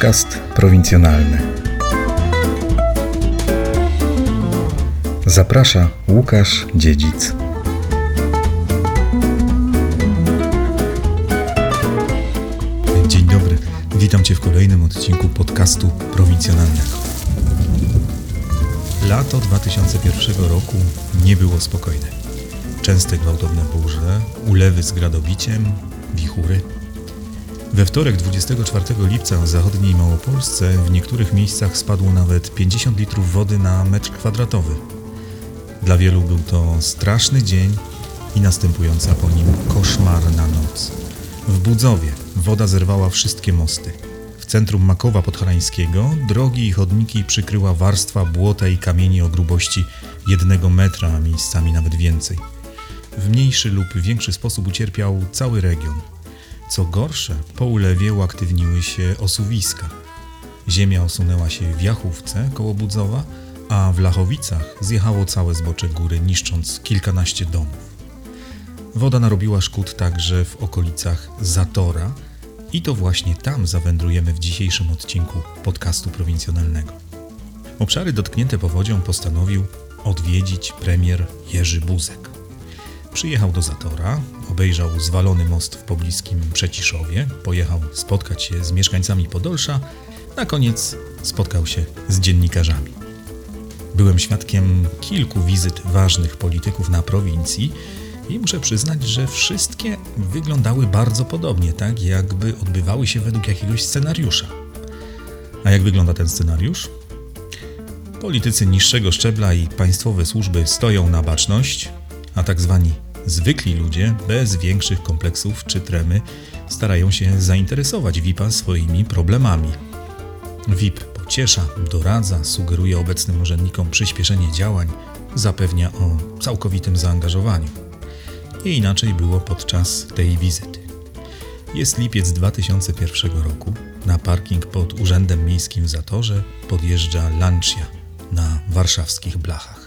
Podcast prowincjonalny. Zaprasza Łukasz Dziedzic. Dzień dobry, witam Cię w kolejnym odcinku podcastu prowincjonalnego. Lato 2001 roku nie było spokojne. Częste gwałtowne burze, ulewy z gradobiciem, wichury. We wtorek 24 lipca w zachodniej Małopolsce w niektórych miejscach spadło nawet 50 litrów wody na metr kwadratowy. Dla wielu był to straszny dzień i następująca po nim koszmarna noc. W Budzowie woda zerwała wszystkie mosty. W centrum Makowa Podhalańskiego drogi i chodniki przykryła warstwa błota i kamieni o grubości 1 metra, a miejscami nawet więcej. W mniejszy lub większy sposób ucierpiał cały region. Co gorsze, po ulewie uaktywniły się osuwiska. Ziemia osunęła się w Jachówce koło Budzowa, a w Lachowicach zjechało całe zbocze góry, niszcząc kilkanaście domów. Woda narobiła szkód także w okolicach Zatora i to właśnie tam zawędrujemy w dzisiejszym odcinku podcastu prowincjonalnego. Obszary dotknięte powodzią postanowił odwiedzić premier Jerzy Buzek. Przyjechał do Zatora, obejrzał zwalony most w pobliskim Przeciszowie, pojechał spotkać się z mieszkańcami Podolsza, na koniec spotkał się z dziennikarzami. Byłem świadkiem kilku wizyt ważnych polityków na prowincji i muszę przyznać, że wszystkie wyglądały bardzo podobnie, tak jakby odbywały się według jakiegoś scenariusza. A jak wygląda ten scenariusz? Politycy niższego szczebla i państwowe służby stoją na baczność, a tak zwani zwykli ludzie, bez większych kompleksów czy tremy, starają się zainteresować VIP-a swoimi problemami. VIP pociesza, doradza, sugeruje obecnym urzędnikom przyspieszenie działań, zapewnia o całkowitym zaangażowaniu. Nie inaczej było podczas tej wizyty. Jest lipiec 2001 roku. Na parking pod Urzędem Miejskim w Zatorze podjeżdża Lancia na warszawskich blachach.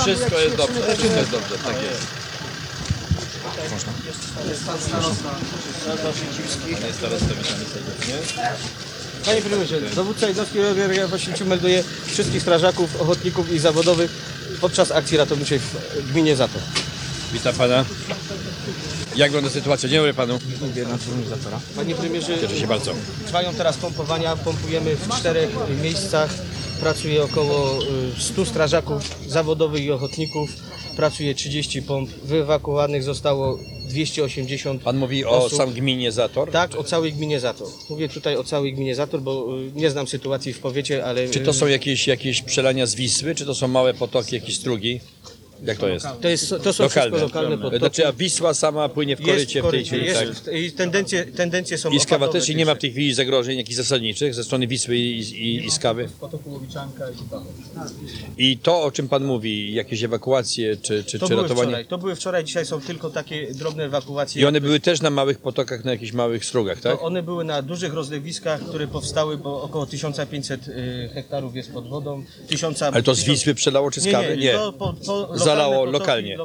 Wszystko jest dobrze, tak jest. Można? Jest pan starosta. Jest starosta, witamy serdecznie. Panie premierze, dowódca jednostki RGR 80 melduje wszystkich strażaków, ochotników i zawodowych podczas akcji ratowniczej w gminie Zator. Witam pana. Jak wygląda sytuacja? Dzień dobry panu. Mówię na terenie Zatora. Panie premierze, cieszę się bardzo. Trwają teraz pompowania, pompujemy w 4 miejscach. Pracuje około 100 strażaków zawodowych i ochotników. Pracuje 30 pomp. Wyewakuowanych zostało 280 osób. Pan mówi o samej gminie Zator? Tak, o całej gminie Zator. Mówię tutaj o całej gminie Zator, bo nie znam sytuacji w powiecie, ale... Czy to są jakieś przelania z Wisły, czy to są małe potoki, jakieś strugi? Jak to jest? To są wszystko lokalne potoki. Znaczy, a Wisła sama płynie w korycie w tej chwili. Jest, tak? I tendencje są... I Skawa też i nie ma w tej chwili zagrożeń jakichś zasadniczych ze strony Wisły i Skawy? Potoku Łowiczanka i Bachosz. I to, o czym pan mówi, jakieś ewakuacje czy ratowanie? To były wczoraj, dzisiaj są tylko takie drobne ewakuacje. I one były też na małych potokach, na jakichś małych strugach, tak? To one były na dużych rozlewiskach, które powstały, bo około 1500 hektarów jest pod wodą. Ale to z Wisły przelało czy Skawy? Nie. Zalało lokalnie.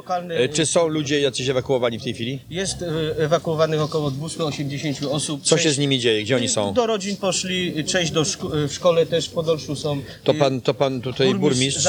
Czy są ludzie jacyś ewakuowani w tej chwili? Jest ewakuowanych około 280 osób. Co się z nimi dzieje? Gdzie oni są? Do rodzin poszli, część w szkole też w Podolszu są. To pan tutaj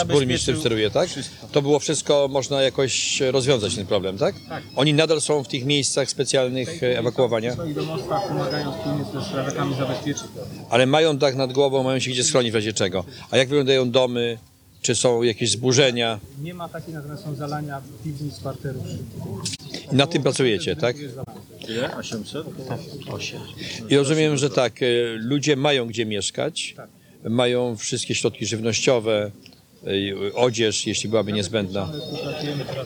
burmistrz steruje, tak? Wszystko. To było wszystko, można jakoś rozwiązać ten problem, tak? Tak. Oni nadal są w tych miejscach specjalnych ewakuowania? I domostwa pomagają wspólnie ze strażakami zabezpieczyć. Ale mają dach nad głową, mają się gdzie schronić w razie czego. A jak wyglądają domy? Czy są jakieś zburzenia? Nie ma takich, natomiast są zalania piwnic, parterów. Na tym pracujecie, tak? Ile? 800? 8. I rozumiem, że tak, ludzie mają gdzie mieszkać, tak. Mają wszystkie środki żywnościowe, odzież, jeśli byłaby niezbędna.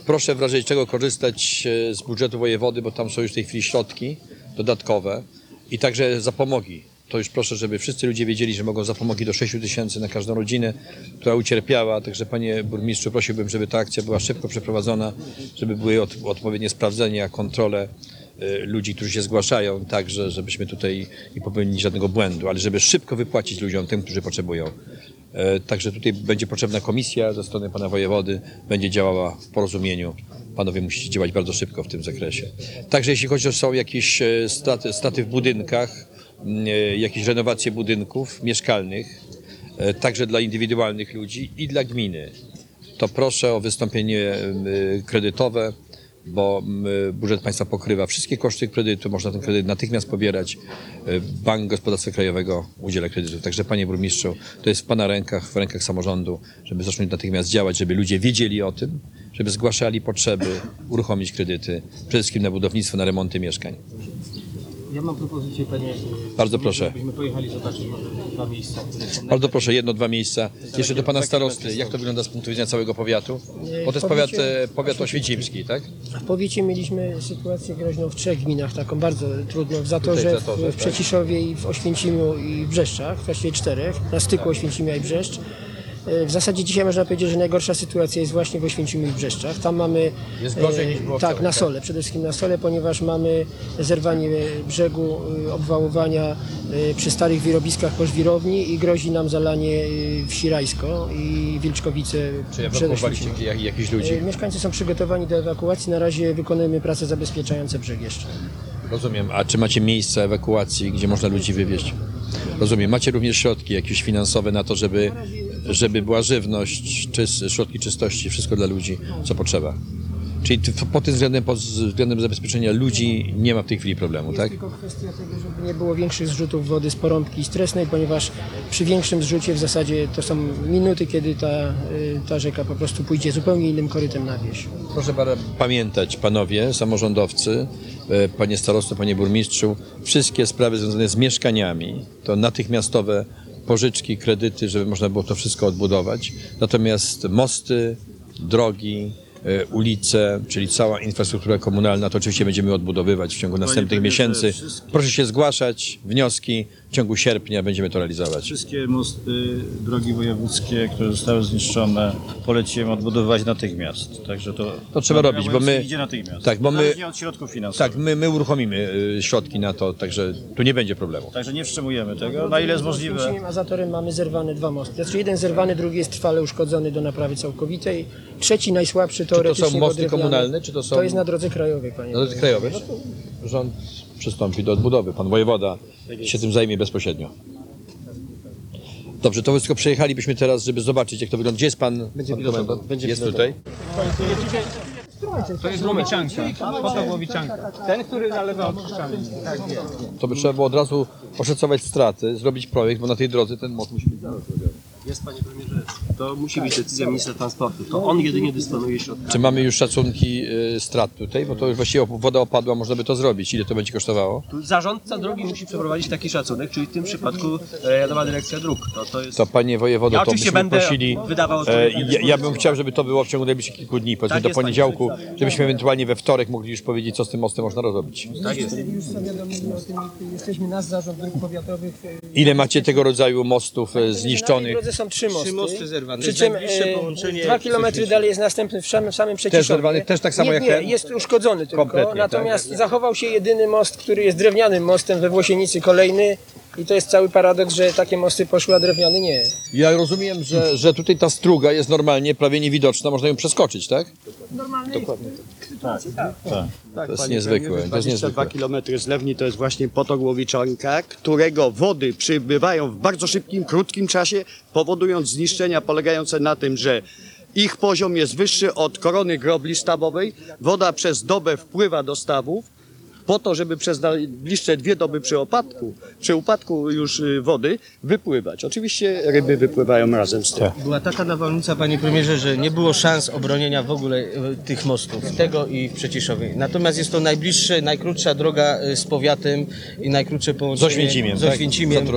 Proszę w razie czego korzystać z budżetu wojewody, bo tam są już w tej chwili środki dodatkowe i także zapomogi. To już proszę, żeby wszyscy ludzie wiedzieli, że mogą zapomogi do 6 000 na każdą rodzinę, która ucierpiała. Także panie burmistrzu, prosiłbym, żeby ta akcja była szybko przeprowadzona, żeby były odpowiednie sprawdzenia, kontrole, ludzi, którzy się zgłaszają, także żebyśmy tutaj nie popełnili żadnego błędu, ale żeby szybko wypłacić ludziom, tym, którzy potrzebują. Także tutaj będzie potrzebna komisja ze strony pana wojewody, będzie działała w porozumieniu. Panowie musicie działać bardzo szybko w tym zakresie. Także jeśli chodzi o są jakieś straty w budynkach, jakieś renowacje budynków mieszkalnych, także dla indywidualnych ludzi i dla gminy, to proszę o wystąpienie kredytowe, bo budżet państwa pokrywa wszystkie koszty kredytu, można ten kredyt natychmiast pobierać. Bank Gospodarstwa Krajowego udziela kredytu. Także panie burmistrzu, to jest w pana rękach, w rękach samorządu, żeby zacząć natychmiast działać, żeby ludzie wiedzieli o tym, żeby zgłaszali potrzeby, uruchomić kredyty, przede wszystkim na budownictwo, na remonty mieszkań. Ja mam propozycję, panie. Bardzo proszę. Byśmy pojechali zobaczyć może dwa miejsca. Bardzo proszę, jedno, dwa miejsca. Jeszcze do pana starosty, jak to wygląda z punktu widzenia całego powiatu? Bo to jest powiat oświęcimski, tak? W powiecie mieliśmy sytuację groźną w trzech gminach, taką bardzo trudną, w Zatorze, w Przeciszowie i w Oświęcimiu i w Brzeszczach, właściwie czterech, na styku Oświęcimia i Brzeszcz. W zasadzie dzisiaj można powiedzieć, że najgorsza sytuacja jest właśnie w Oświęcimiu i Brzeszczach. Tam mamy, jest gorzej niż było tak, na Sole, przede wszystkim na Sole, ponieważ mamy zerwanie brzegu, obwałowania przy starych wirowiskach po żwirowni i grozi nam zalanie wsi Rajsko i Wilczkowice. Czy ewakuowaliście jakichś ludzi? Mieszkańcy są przygotowani do ewakuacji, na razie wykonujemy prace zabezpieczające brzeg jeszcze. Rozumiem. A czy macie miejsca ewakuacji, gdzie można ludzi wywieźć? Rozumiem. Macie również środki jakieś finansowe na to, żeby była żywność, środki czystości, wszystko dla ludzi, co potrzeba. Czyli pod względem zabezpieczenia ludzi nie ma w tej chwili problemu, tak? Jest tylko kwestia tego, żeby nie było większych zrzutów wody z Porąbki i z Tresnej, ponieważ przy większym zrzucie w zasadzie to są minuty, kiedy ta rzeka po prostu pójdzie zupełnie innym korytem na wieś. Proszę pamiętać, panowie samorządowcy, panie starosto, panie burmistrzu, wszystkie sprawy związane z mieszkaniami, to natychmiastowe pożyczki, kredyty, żeby można było to wszystko odbudować. Natomiast mosty, drogi, ulice, czyli cała infrastruktura komunalna, to oczywiście będziemy odbudowywać w ciągu następnych miesięcy. Proszę się zgłaszać, wnioski, w ciągu sierpnia będziemy to realizować. Wszystkie mosty, drogi wojewódzkie, które zostały zniszczone, poleciłem odbudowywać natychmiast. Także to trzeba robić, bo my idzie natychmiast. Tak, bo my od środków finansowych. Tak, my uruchomimy środki na to, także tu nie będzie problemu. Także nie wstrzymujemy tego, na ile jest możliwe. A Zatorem mamy zerwane dwa mosty. Znaczy jeden zerwany, drugi jest trwale uszkodzony do naprawy całkowitej. Trzeci najsłabszy teoretycznie. Czy to są mosty komunalne, czy to są? To jest na drodze krajowej, panie. Na drodze krajowej. No to rząd przystąpi do odbudowy. Pan wojewoda się tym zajmie bezpośrednio. Dobrze, to wszystko przejechalibyśmy teraz, żeby zobaczyć, jak to wygląda. Gdzie jest pan? Jest tutaj. To jest Łowiczanka. Łowiczanka. Ten, który nalewa oczyszczalnię. To by trzeba było od razu oszacować straty, zrobić projekt, bo na tej drodze ten most musi być zaraz zrobiony. Jest, panie premierze, to musi być decyzja ministra transportu. To on jedynie dysponuje środkami. Czy mamy już szacunki strat tutaj? Bo to już właściwie woda opadła, można by to zrobić. Ile to będzie kosztowało? Zarządca drogi musi przeprowadzić taki szacunek, czyli w tym przypadku Rejonowa Dyrekcja Dróg. To jest... To panie wojewodo, ja to byśmy będę prosili... Ja bym chciał, żeby to było w ciągu najbliższych kilku dni, powiedzmy tak do poniedziałku, żebyśmy ewentualnie we wtorek mogli już powiedzieć, co z tym mostem można robić. Tak jest. Już zawiadomili o tym, jesteśmy nas, Zarząd Dróg Powiatowych... Ile macie tego rodzaju mostów zniszczonych? Są trzy mosty zerwane. Przy czym 2 kilometry dalej jest następny w samym Przeciszowie. Też zerwany, też tak samo jak ten? Jest uszkodzony tylko. Kompletnie, natomiast tak, zachował się jedyny most, który jest drewnianym mostem we Włosienicy, kolejny. I to jest cały paradoks, że takie mosty poszły, a drewniany nie. Ja rozumiem, że tutaj ta struga jest normalnie prawie niewidoczna, można ją przeskoczyć, tak? Normalnie. Dokładnie. Tak. To jest niezwykłe. 22 km zlewni to jest właśnie potok Łowiczanka, którego wody przybywają w bardzo szybkim, krótkim czasie, powodując zniszczenia polegające na tym, że ich poziom jest wyższy od korony grobli stawowej, woda przez dobę wpływa do stawów, po to, żeby przez najbliższe 2 doby przy upadku już wody wypływać. Oczywiście ryby wypływają razem z tym. Była taka nawalnica, panie premierze, że nie było szans obronienia w ogóle tych mostów, tego i w Przeciszowie. Natomiast jest to najkrótsza droga z powiatem i najkrótsze połączenie z Oświęcimiem.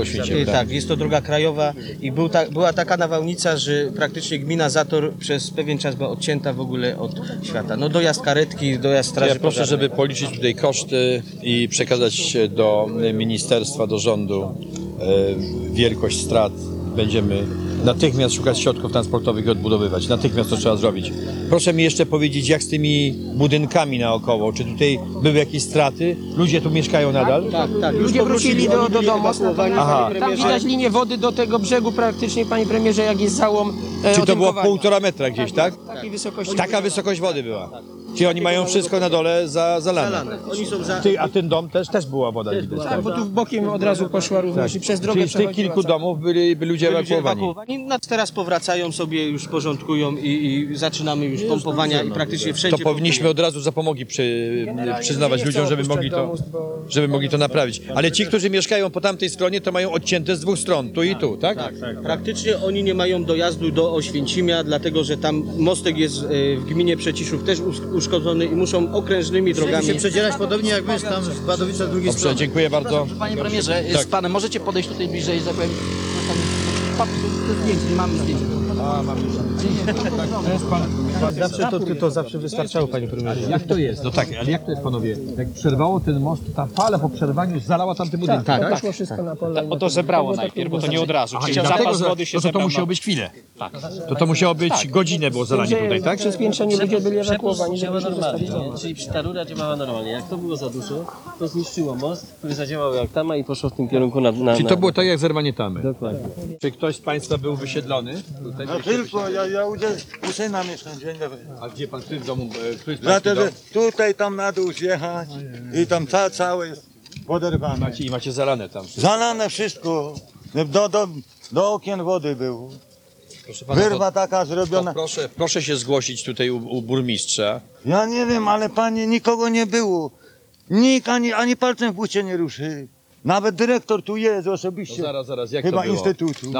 Tak, jest to droga krajowa i była taka nawalnica, że praktycznie gmina Zator przez pewien czas była odcięta w ogóle od świata. No dojazd karetki, dojazd straży pożarnej. Proszę, żeby policzyć tutaj koszty i przekazać do ministerstwa, do rządu wielkość strat. Będziemy natychmiast szukać środków transportowych i odbudowywać. Natychmiast to trzeba zrobić. Proszę mi jeszcze powiedzieć, jak z tymi budynkami naokoło? Czy tutaj były jakieś straty? Ludzie tu mieszkają nadal? Tak. Ludzie wrócili do domu. Aha. Tam widać linię wody do tego brzegu praktycznie, panie premierze, jak jest załom. Czy to było 1,5 metra gdzieś, tak? Takiej wysokości. Taka wysokość wody była. Czyli oni mają wszystko na dole zalane. A ten dom też była woda. Tak, bo tu bokiem od razu poszła również i przez drogę. Czyli z tych kilku domów byli ludzie ewakuowani. Teraz powracają sobie, już porządkują i zaczynamy już pompowania i praktycznie wszędzie. To powinniśmy od razu zapomogi przyznawać ludziom, żeby mogli to naprawić. Ale ci, którzy mieszkają po tamtej stronie, to mają odcięte z dwóch stron, tu i tu, tak? Tak. Praktycznie oni nie mają dojazdu do Oświęcimia, dlatego że tam mostek jest w gminie Przeciszów też uszkodzony i muszą okrężnymi drogami się przedzierać, podobnie jak my tam w Wadowice z drugiej strony. Dziękuję bardzo. Panie premierze, z panem możecie podejść tutaj bliżej, że powiem, nie mamy zdjęć. To zawsze wystarczało, panie premierze. Jak to jest? No tak, ale jak to jest, panowie? Jak przerwało ten most, ta fala po przerwaniu zalała tamte budynki. Tak, poszło wszystko na pole. O to zebrało najpierw, bo to nie od razu. Zapas wody się zebrał. To musiało być chwilę. Tak. To musiało być godzinę, było zalanie tutaj, tak? Przez 5 dni ludzie byli ewakuowani. Czyli ta rura działała normalnie. Jak to było za dużo, to zniszczyło most, który zadziałał jak tama i poszło w tym kierunku na... Czyli to było tak jak zerwanie tamy. Dokładnie. Czy ktoś z państwa był wysiedlony? No tylko, ja u syna mieszkam, dzień dobry. A gdzie pan, ty w domu? Dlatego tutaj tam na dół zjechać i tam całe jest poderwane. I macie zalane tam? Zalane wszystko, do okien wody było. Pana, wyrwa taka zrobiona. Proszę się zgłosić tutaj u burmistrza. Ja nie wiem, ale panie, nikogo nie było. Nikt ani palcem w bucie nie ruszy. Nawet dyrektor tu jest osobiście. No zaraz, jak chyba to było? Instytutu.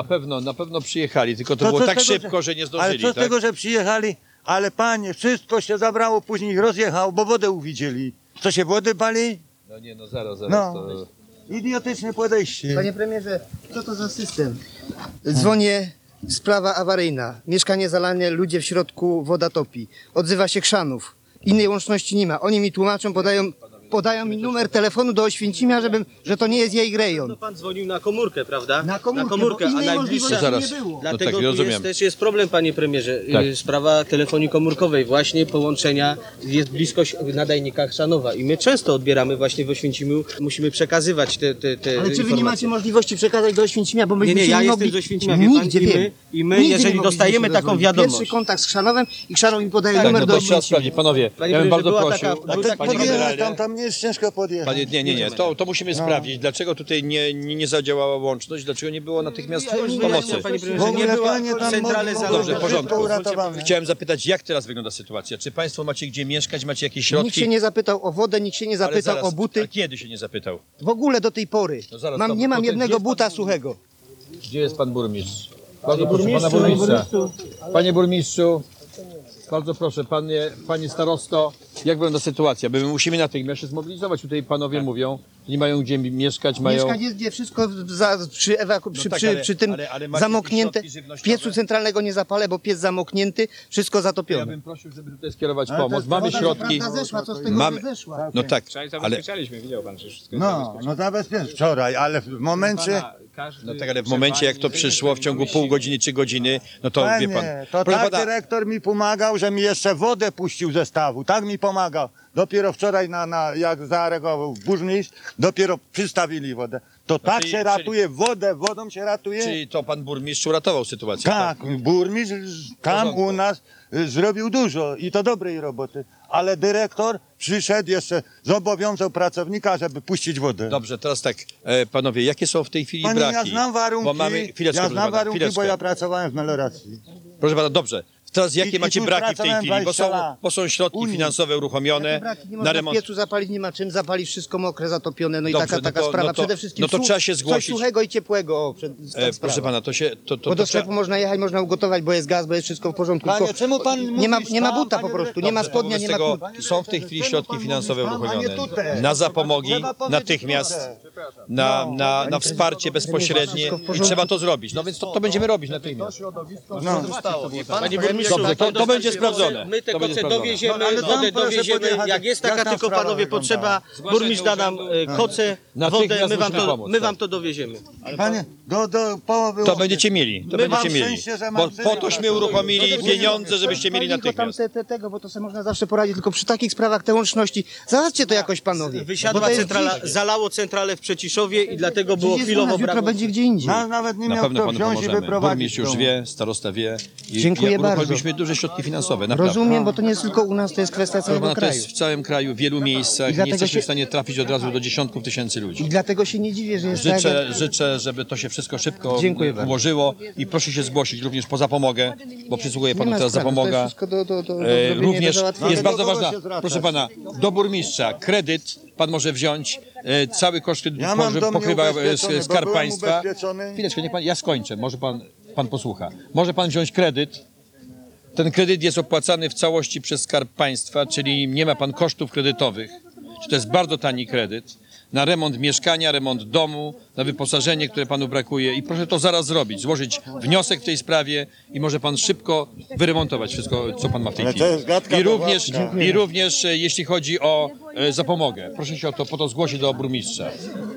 Na pewno przyjechali, tylko to było tak szybko, że nie zdążyli. Ale co z tego, że przyjechali? Ale panie, wszystko się zabrało, później ich rozjechało, bo wodę uwidzieli. Co się wody pali? No nie, zaraz. No. To... Idiotyczne podejście. Panie premierze, co to za system? Dzwonię, sprawa awaryjna. Mieszkanie zalane, ludzie w środku, woda topi. Odzywa się Chrzanów. Innej łączności nie ma. Oni mi tłumaczą, podają mi numer telefonu do Oświęcimia, że to nie jest jej rejon. No pan dzwonił na komórkę, prawda? Na komórkę, a najbliższa zaraz. Nie było. Dlatego no tak, jest problem, panie premierze. Tak. Sprawa telefonii komórkowej, właśnie połączenia, jest bliskość nadajnika Chrzanowa. I my często odbieramy właśnie w Oświęcimiu, musimy przekazywać te Ale czy wy nie macie możliwości przekazać do Oświęcimia? Bo myśmy nie mogli... jestem z Oświęcimia, nigdzie pan, i my jeżeli dostajemy taką wiadomość... Pierwszy kontakt z Chrzanowem i Chrzanów mi podaje numer do Oświęcimia. Panowie, ja bym bardzo prosił. Jest ciężko podjechać. Panie, nie. To musimy sprawdzić. Dlaczego tutaj nie zadziałała łączność? Dlaczego nie było natychmiast pomocy? W ogóle panie tam dobrze, w porządku. Chciałem zapytać, jak teraz wygląda sytuacja? Czy państwo macie gdzie mieszkać? Macie jakieś środki? Nikt się nie zapytał o wodę, nikt się nie zapytał o buty. A kiedy się nie zapytał? W ogóle do tej pory. No zaraz, nie mam jednego buta suchego. Gdzie jest pan burmistrz? Bardzo proszę pana burmistrza. Panie burmistrzu. Bardzo proszę, panie starosto, jak wygląda sytuacja? My musimy natychmiast się zmobilizować. Tutaj panowie mówią, nie mają gdzie mieszkać, mają... Mieszkać jest gdzie, wszystko ale zamoknięte. Piecu centralnego nie zapalę, bo piec zamoknięty, wszystko zatopione. Ja bym prosił, żeby tutaj skierować pomoc. Mamy środki... Zeszła, co z tego zeszła? No tak, ale... widział pan, że wszystko zabezpieczaliśmy wczoraj, ale w momencie... No tak, ale w momencie jak to przyszło w ciągu pół godziny czy godziny, no to wie pan... To tak dyrektor mi pomagał, że mi jeszcze wodę puścił ze stawu, tak mi pomagał. Dopiero wczoraj, jak zareagował burmistrz, dopiero przystawili wodę. To tak się ratuje, wodą się ratuje. Czyli to pan burmistrz uratował sytuację. Tak, burmistrz tam u nas zrobił dużo i to dobrej roboty. Ale dyrektor przyszedł jeszcze, zobowiązał pracownika, żeby puścić wodę. Dobrze, teraz tak, panowie, jakie są w tej chwili braki? Ja znam warunki, bo ja pracowałem w meloracji. Proszę pana, dobrze. Teraz jakie macie braki w tej chwili, bo są środki finansowe uruchomione na remont. Nie piecu zapalić, nie ma czym zapalić, wszystko mokre, zatopione, no i dobrze, taka sprawa. Przede wszystkim trzeba się zgłosić. Coś suchego i ciepłego. Proszę pana, to bo do sklepu można jechać, można ugotować, bo jest gaz, bo jest wszystko w porządku. Panie, czemu pan nie ma buta po prostu, nie ma spodnia, nie ma kurtki. Są w tej chwili środki finansowe uruchomione na zapomogi, natychmiast, na wsparcie bezpośrednie i trzeba to zrobić. No więc to będziemy robić natychmiast. Dobrze, to będzie sprawdzone. My te koce dowieziemy, wodę dowieziemy. Jak jest taka tylko, panowie, potrzeba, burmistrz da nam koce, wodę, my wam to dowieziemy. Panie, do połowy. To będziecie mieli, to będziecie mieli. Bo po tośmy uruchomili pieniądze, żebyście mieli natychmiast. Tego, bo to sobie można zawsze poradzić, tylko przy takich sprawach te łączności, załatwcie to jakoś, panowie. Wysiadła centrala, zalało centralę w Przeciszowie i dlatego było chwilowo braku. Będzie gdzie indziej. Nawet nie miał kto wziąć i wyprowadzić. Burmistrz już wie, starosta wie. Dziękuję bardzo. Uruchomiliśmy duże środki finansowe. Naprawdę. Rozumiem, bo to nie jest tylko u nas, to jest kwestia całego kraju. To jest w całym kraju, w wielu miejscach. Nie jesteśmy w stanie trafić od razu do dziesiątków tysięcy ludzi. I dlatego się nie dziwię, że jest życzę, żeby to się wszystko szybko ułożyło i proszę się zgłosić również po zapomogę, bo przysługuje panu teraz zapomoga. Również jest bardzo ważna, proszę pana, do burmistrza kredyt pan może wziąć, cały koszt pokrywa Skarb Państwa. Chwileczkę, niech pan, ja skończę, może pan posłucha. Może pan wziąć kredyt. Ten kredyt jest opłacany w całości przez Skarb Państwa, czyli nie ma pan kosztów kredytowych. Czyli to jest bardzo tani kredyt na remont mieszkania, remont domu, na wyposażenie, które panu brakuje i proszę to zaraz zrobić, złożyć wniosek w tej sprawie i może pan szybko wyremontować wszystko, co pan ma w tej chwili. I również jeśli chodzi o zapomogę, proszę się o to, po to zgłosić do burmistrza.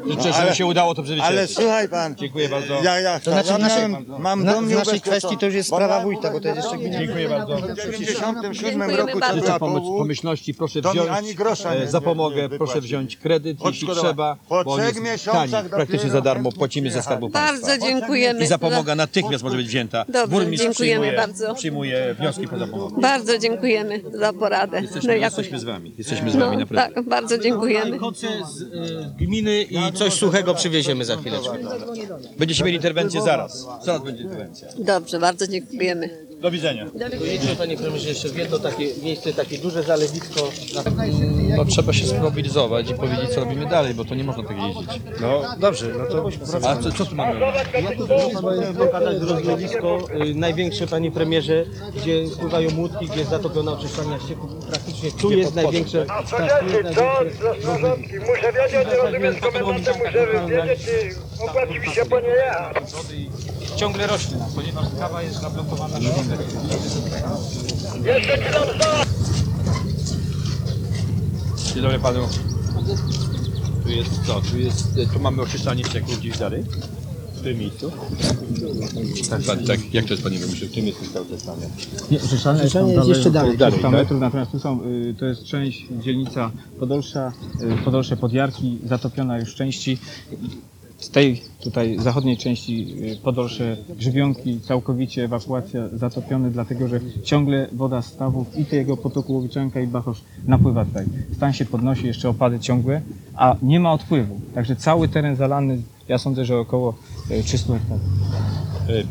Życzę, żeby się udało to przezwyciężyć. Ale słuchaj pan. Dziękuję bardzo. To znaczy w naszej kwestii to już jest sprawa wójta, bo to jest jeszcze gmina. Dziękuję bardzo. W 1997 roku życzę pomyślności, proszę wziąć zapomogę, proszę wziąć kredyt, jeśli trzeba, bo on jest tani, praktycznie za darmo płacimy ze Skarbu Państwa. Bardzo dziękujemy. I zapomoga natychmiast może być wzięta. Burmistrz przyjmuje wnioski po zapomogę. Bardzo dziękujemy za poradę. Jesteśmy z wami naprawdę. Tak, bardzo dziękujemy. Koce z gminy i coś suchego przywieziemy za chwileczkę. Będziecie mieli interwencję zaraz. Zaraz będzie interwencja. Dobrze, bardzo dziękujemy. Do widzenia. Wiecie, panie premierze, jeszcze w jedno takie miejsce, takie duże zalewisko. No trzeba się zmobilizować i powiedzieć, co robimy dalej, bo to nie można tak jeździć. No dobrze, no to... A co tu mamy? Pokazać rozlewisko, największe, panie premierze, gdzie spływają łódki, gdzie jest zatopiona oczyszczalnia ścieków. Praktycznie tu jest największe... Muszę wiedzieć, rozumiem, z komendantem muszę wiedzieć, czy opłaci mi się, bo nie ja. Ciągle rośnie, ponieważ kawa jest zablokowana. Jeszcze ci tam za! Dzień dobry panu. Tu jest co? Tu mamy oczyszczanie ścieków gdzieś dalej? W tym miejscu? Tak. Jak to jest, panie burmistrzu? W tym miejscu jest oczyszczanie? Oczyszczanie jest jeszcze dalej. 300 metrów, natomiast tu są, to jest część, dzielnica Podolsza, Podolsze Podjarki, zatopiona już w części. Z tej tutaj zachodniej części Podolsze Żywionki, całkowicie ewakuacja, zatopiony, dlatego że ciągle woda z stawów i tego potoku Łowiczanka i Bachosz napływa tutaj. Stan się podnosi, jeszcze opady ciągłe, a nie ma odpływu. Także cały teren zalany, ja sądzę, że około 300 hektarów.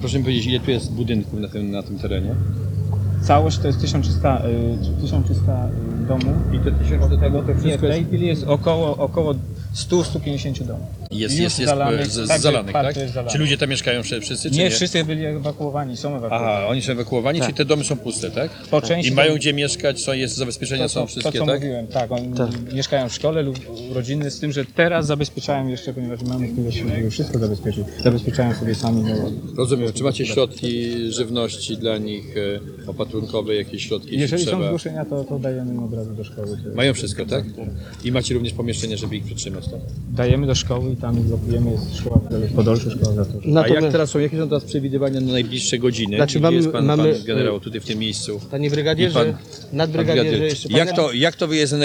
Proszę mi powiedzieć, ile tu jest budynków na tym terenie? Całość to jest 1300 domów i te 1300 do tego to wszystko. W tej chwili jest około 100-150 domów. Jest zalanych, tak? Czy ludzie tam mieszkają wszyscy? Nie, wszyscy byli ewakuowani, są ewakuowani. Aha, oni są ewakuowani, tak. Czyli te domy są puste, tak? Po części i mają gdzie mieszkać, jest zabezpieczenia, są wszystkie, tak? To co mówiłem, tak. Oni mieszkają w szkole lub rodzinne, z tym, że teraz zabezpieczają jeszcze, ponieważ mamy chwilę, żeby wszystko zabezpieczyć. Zabezpieczają sobie sami. Rozumiem, czy macie środki żywności dla nich, opatrunkowe, jakieś środki? Jeżeli są zgłoszenia, to dajemy od razu do szkoły. Mają wszystko, tak? I macie również pomieszczenie, żeby ich przytrzymać, tak? Dajemy do szkoły i tam blokujemy, jest szkoła w Podolszu, szkoła Zator. Jakie są teraz przewidywania na najbliższe godziny? Znaczy, pan generał tutaj w tym miejscu? Panie brygadierze, nadbrygadierze jeszcze. Jak to jest na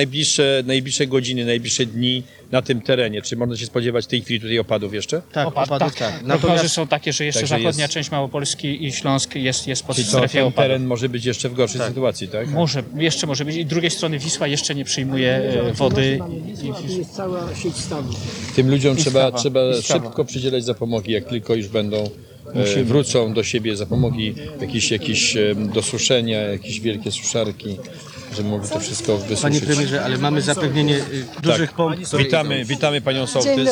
najbliższe godziny, najbliższe dni na tym terenie? Czy można się spodziewać w tej chwili tutaj opadów jeszcze? Tak, opadów tak. Prognozy są takie, że jeszcze zachodnia część Małopolski i Śląsk jest pod strefie opadów. Teren może być jeszcze w gorszej sytuacji, tak? Może być. I z drugiej strony Wisła jeszcze nie przyjmuje wody. Jest cała sieć stawów. Tym ludziom trzeba szybko przydzielać zapomogi, jak tylko już będą, wrócą do siebie zapomogi, jakieś do suszenia, jakieś wielkie suszarki, żeby mogli to wszystko wysuszyć. Panie premierze, ale mamy zapewnienie dużych pomp. Witamy panią sołtys.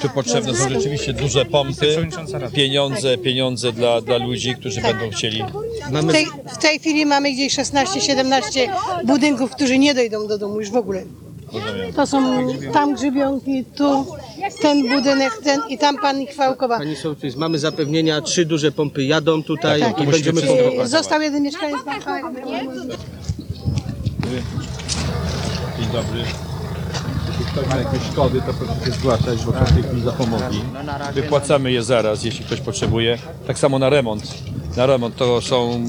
Tu potrzebne są rzeczywiście duże pompy, pieniądze dla ludzi, którzy będą chcieli. W tej chwili mamy gdzieś 16-17 budynków, którzy nie dojdą do domu już w ogóle. Rozumiem. To są tam Grzebiąki, tu ten budynek, ten i tam pani Chwałkowa. Pani sołtys, mamy zapewnienia, 3 duże pompy jadą tutaj i będziemy pompować. Został jeden mieszkaniec. Dzień dobry. Jeśli ktoś ma jakieś szkody, to proszę się zgłaszać, bo każdy chwili zapomogi. Wypłacamy je zaraz, jeśli ktoś potrzebuje. Tak samo na remont. Na remont to są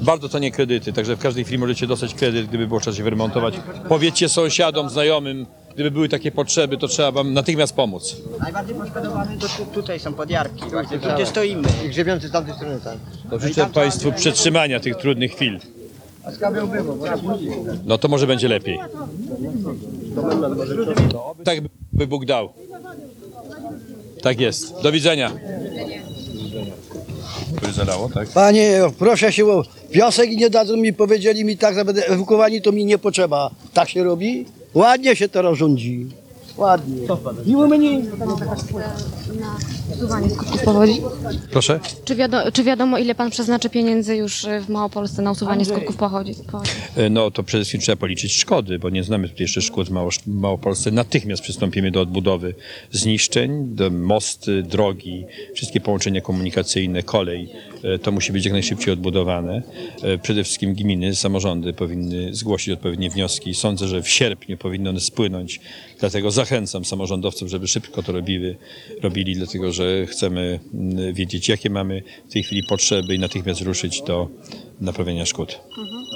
bardzo tanie kredyty, także w każdej chwili możecie dostać kredyt, gdyby było trzeba się wyremontować. Powiedzcie sąsiadom, znajomym, gdyby były takie potrzeby, to trzeba wam natychmiast pomóc. Najbardziej poszkodowany to tutaj są podjarki, właśnie gdzie stoimy. I Grzebiący z tamtej strony tam. To życzę Państwu przetrzymania tych trudnych chwil. No to może będzie lepiej. Tak by Bóg dał. Tak jest. Do widzenia. Zalało, tak? Panie, proszę się o piasek i nie dadzą mi, powiedzieli mi tak, że będę ewakuowani, to mi nie potrzeba. Tak się robi? Ładnie się teraz rządzi. Ładnie. Miło mnie. Powoli. Proszę? Czy wiadomo, ile pan przeznaczy pieniędzy już w Małopolsce na usuwanie skutków pochodzi? No to przede wszystkim trzeba policzyć szkody, bo nie znamy tutaj jeszcze szkód w Małopolsce. Natychmiast przystąpimy do odbudowy zniszczeń, mosty, drogi, wszystkie połączenia komunikacyjne, kolej. To musi być jak najszybciej odbudowane. Przede wszystkim gminy, samorządy powinny zgłosić odpowiednie wnioski. Sądzę, że w sierpniu powinny one spłynąć. Dlatego zachęcam samorządowców, żeby szybko to robili, dlatego że chcemy wiedzieć, jakie mamy w tej chwili potrzeby i natychmiast ruszyć do naprawienia szkód.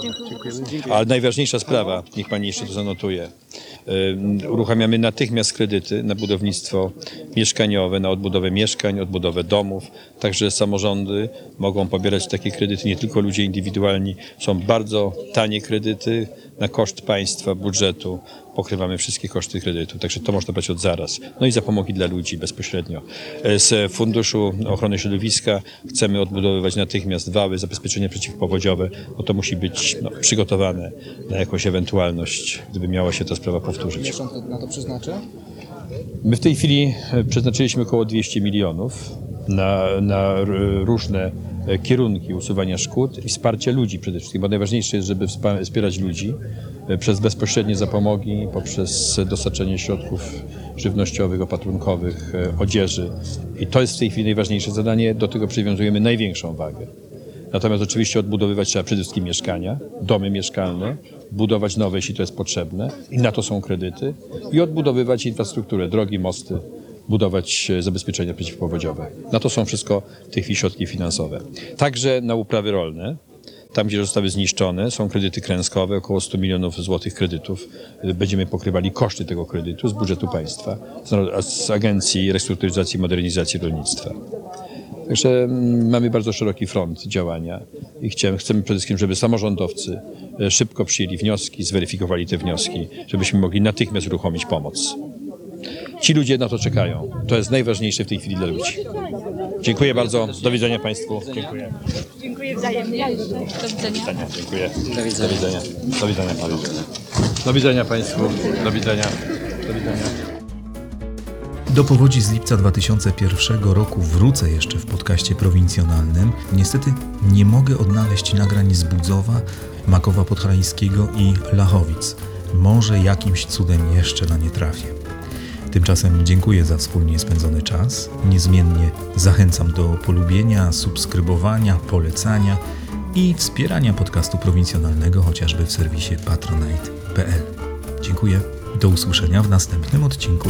Dziękuję. Ale najważniejsza sprawa, niech pani jeszcze to zanotuje. Uruchamiamy natychmiast kredyty na budownictwo mieszkaniowe, na odbudowę mieszkań, odbudowę domów. Także samorządy mogą pobierać takie kredyty, nie tylko ludzie indywidualni. Są bardzo tanie kredyty na koszt państwa, budżetu. Pokrywamy wszystkie koszty kredytu, także to można brać od zaraz. No i zapomogi dla ludzi bezpośrednio. Z Funduszu Ochrony Środowiska chcemy odbudowywać natychmiast wały, zabezpieczenie przeciwpowodziowe, bo to musi być przygotowane na jakąś ewentualność, gdyby miała się ta sprawa powtórzyć. Na to przeznaczy? My w tej chwili przeznaczyliśmy około 200 milionów na różne kierunki usuwania szkód i wsparcie ludzi przede wszystkim, bo najważniejsze jest, żeby wspierać ludzi przez bezpośrednie zapomogi, poprzez dostarczenie środków żywnościowych, opatrunkowych, odzieży. I to jest w tej chwili najważniejsze zadanie, do tego przywiązujemy największą wagę. Natomiast oczywiście odbudowywać trzeba przede wszystkim mieszkania, domy mieszkalne, budować nowe, jeśli to jest potrzebne i na to są kredyty i odbudowywać infrastrukturę, drogi, mosty, budować zabezpieczenia przeciwpowodziowe. Na to są wszystko w tej chwili środki finansowe. Także na uprawy rolne, tam gdzie zostały zniszczone, są kredyty klęskowe, około 100 milionów złotych kredytów. Będziemy pokrywali koszty tego kredytu z budżetu państwa, z Agencji Restrukturyzacji i Modernizacji Rolnictwa. Także mamy bardzo szeroki front działania i chcemy przede wszystkim, żeby samorządowcy szybko przyjęli wnioski, zweryfikowali te wnioski, żebyśmy mogli natychmiast uruchomić pomoc. Ci ludzie na to czekają. To jest najważniejsze w tej chwili dla ludzi. Dziękuję bardzo. Do widzenia Państwu. Dziękuję. Dziękuję wzajemnie. Do widzenia. Dziękuję. Do widzenia. Do widzenia Panu. Do widzenia Państwu. Do widzenia. Do widzenia. Do powodzi z lipca 2001 roku wrócę jeszcze w podcaście prowincjonalnym. Niestety nie mogę odnaleźć nagrań z Budzowa, Makowa Podhalańskiego i Lachowic. Może jakimś cudem jeszcze na nie trafię. Tymczasem dziękuję za wspólnie spędzony czas. Niezmiennie zachęcam do polubienia, subskrybowania, polecania i wspierania podcastu prowincjonalnego chociażby w serwisie patronite.pl. Dziękuję. Do usłyszenia w następnym odcinku.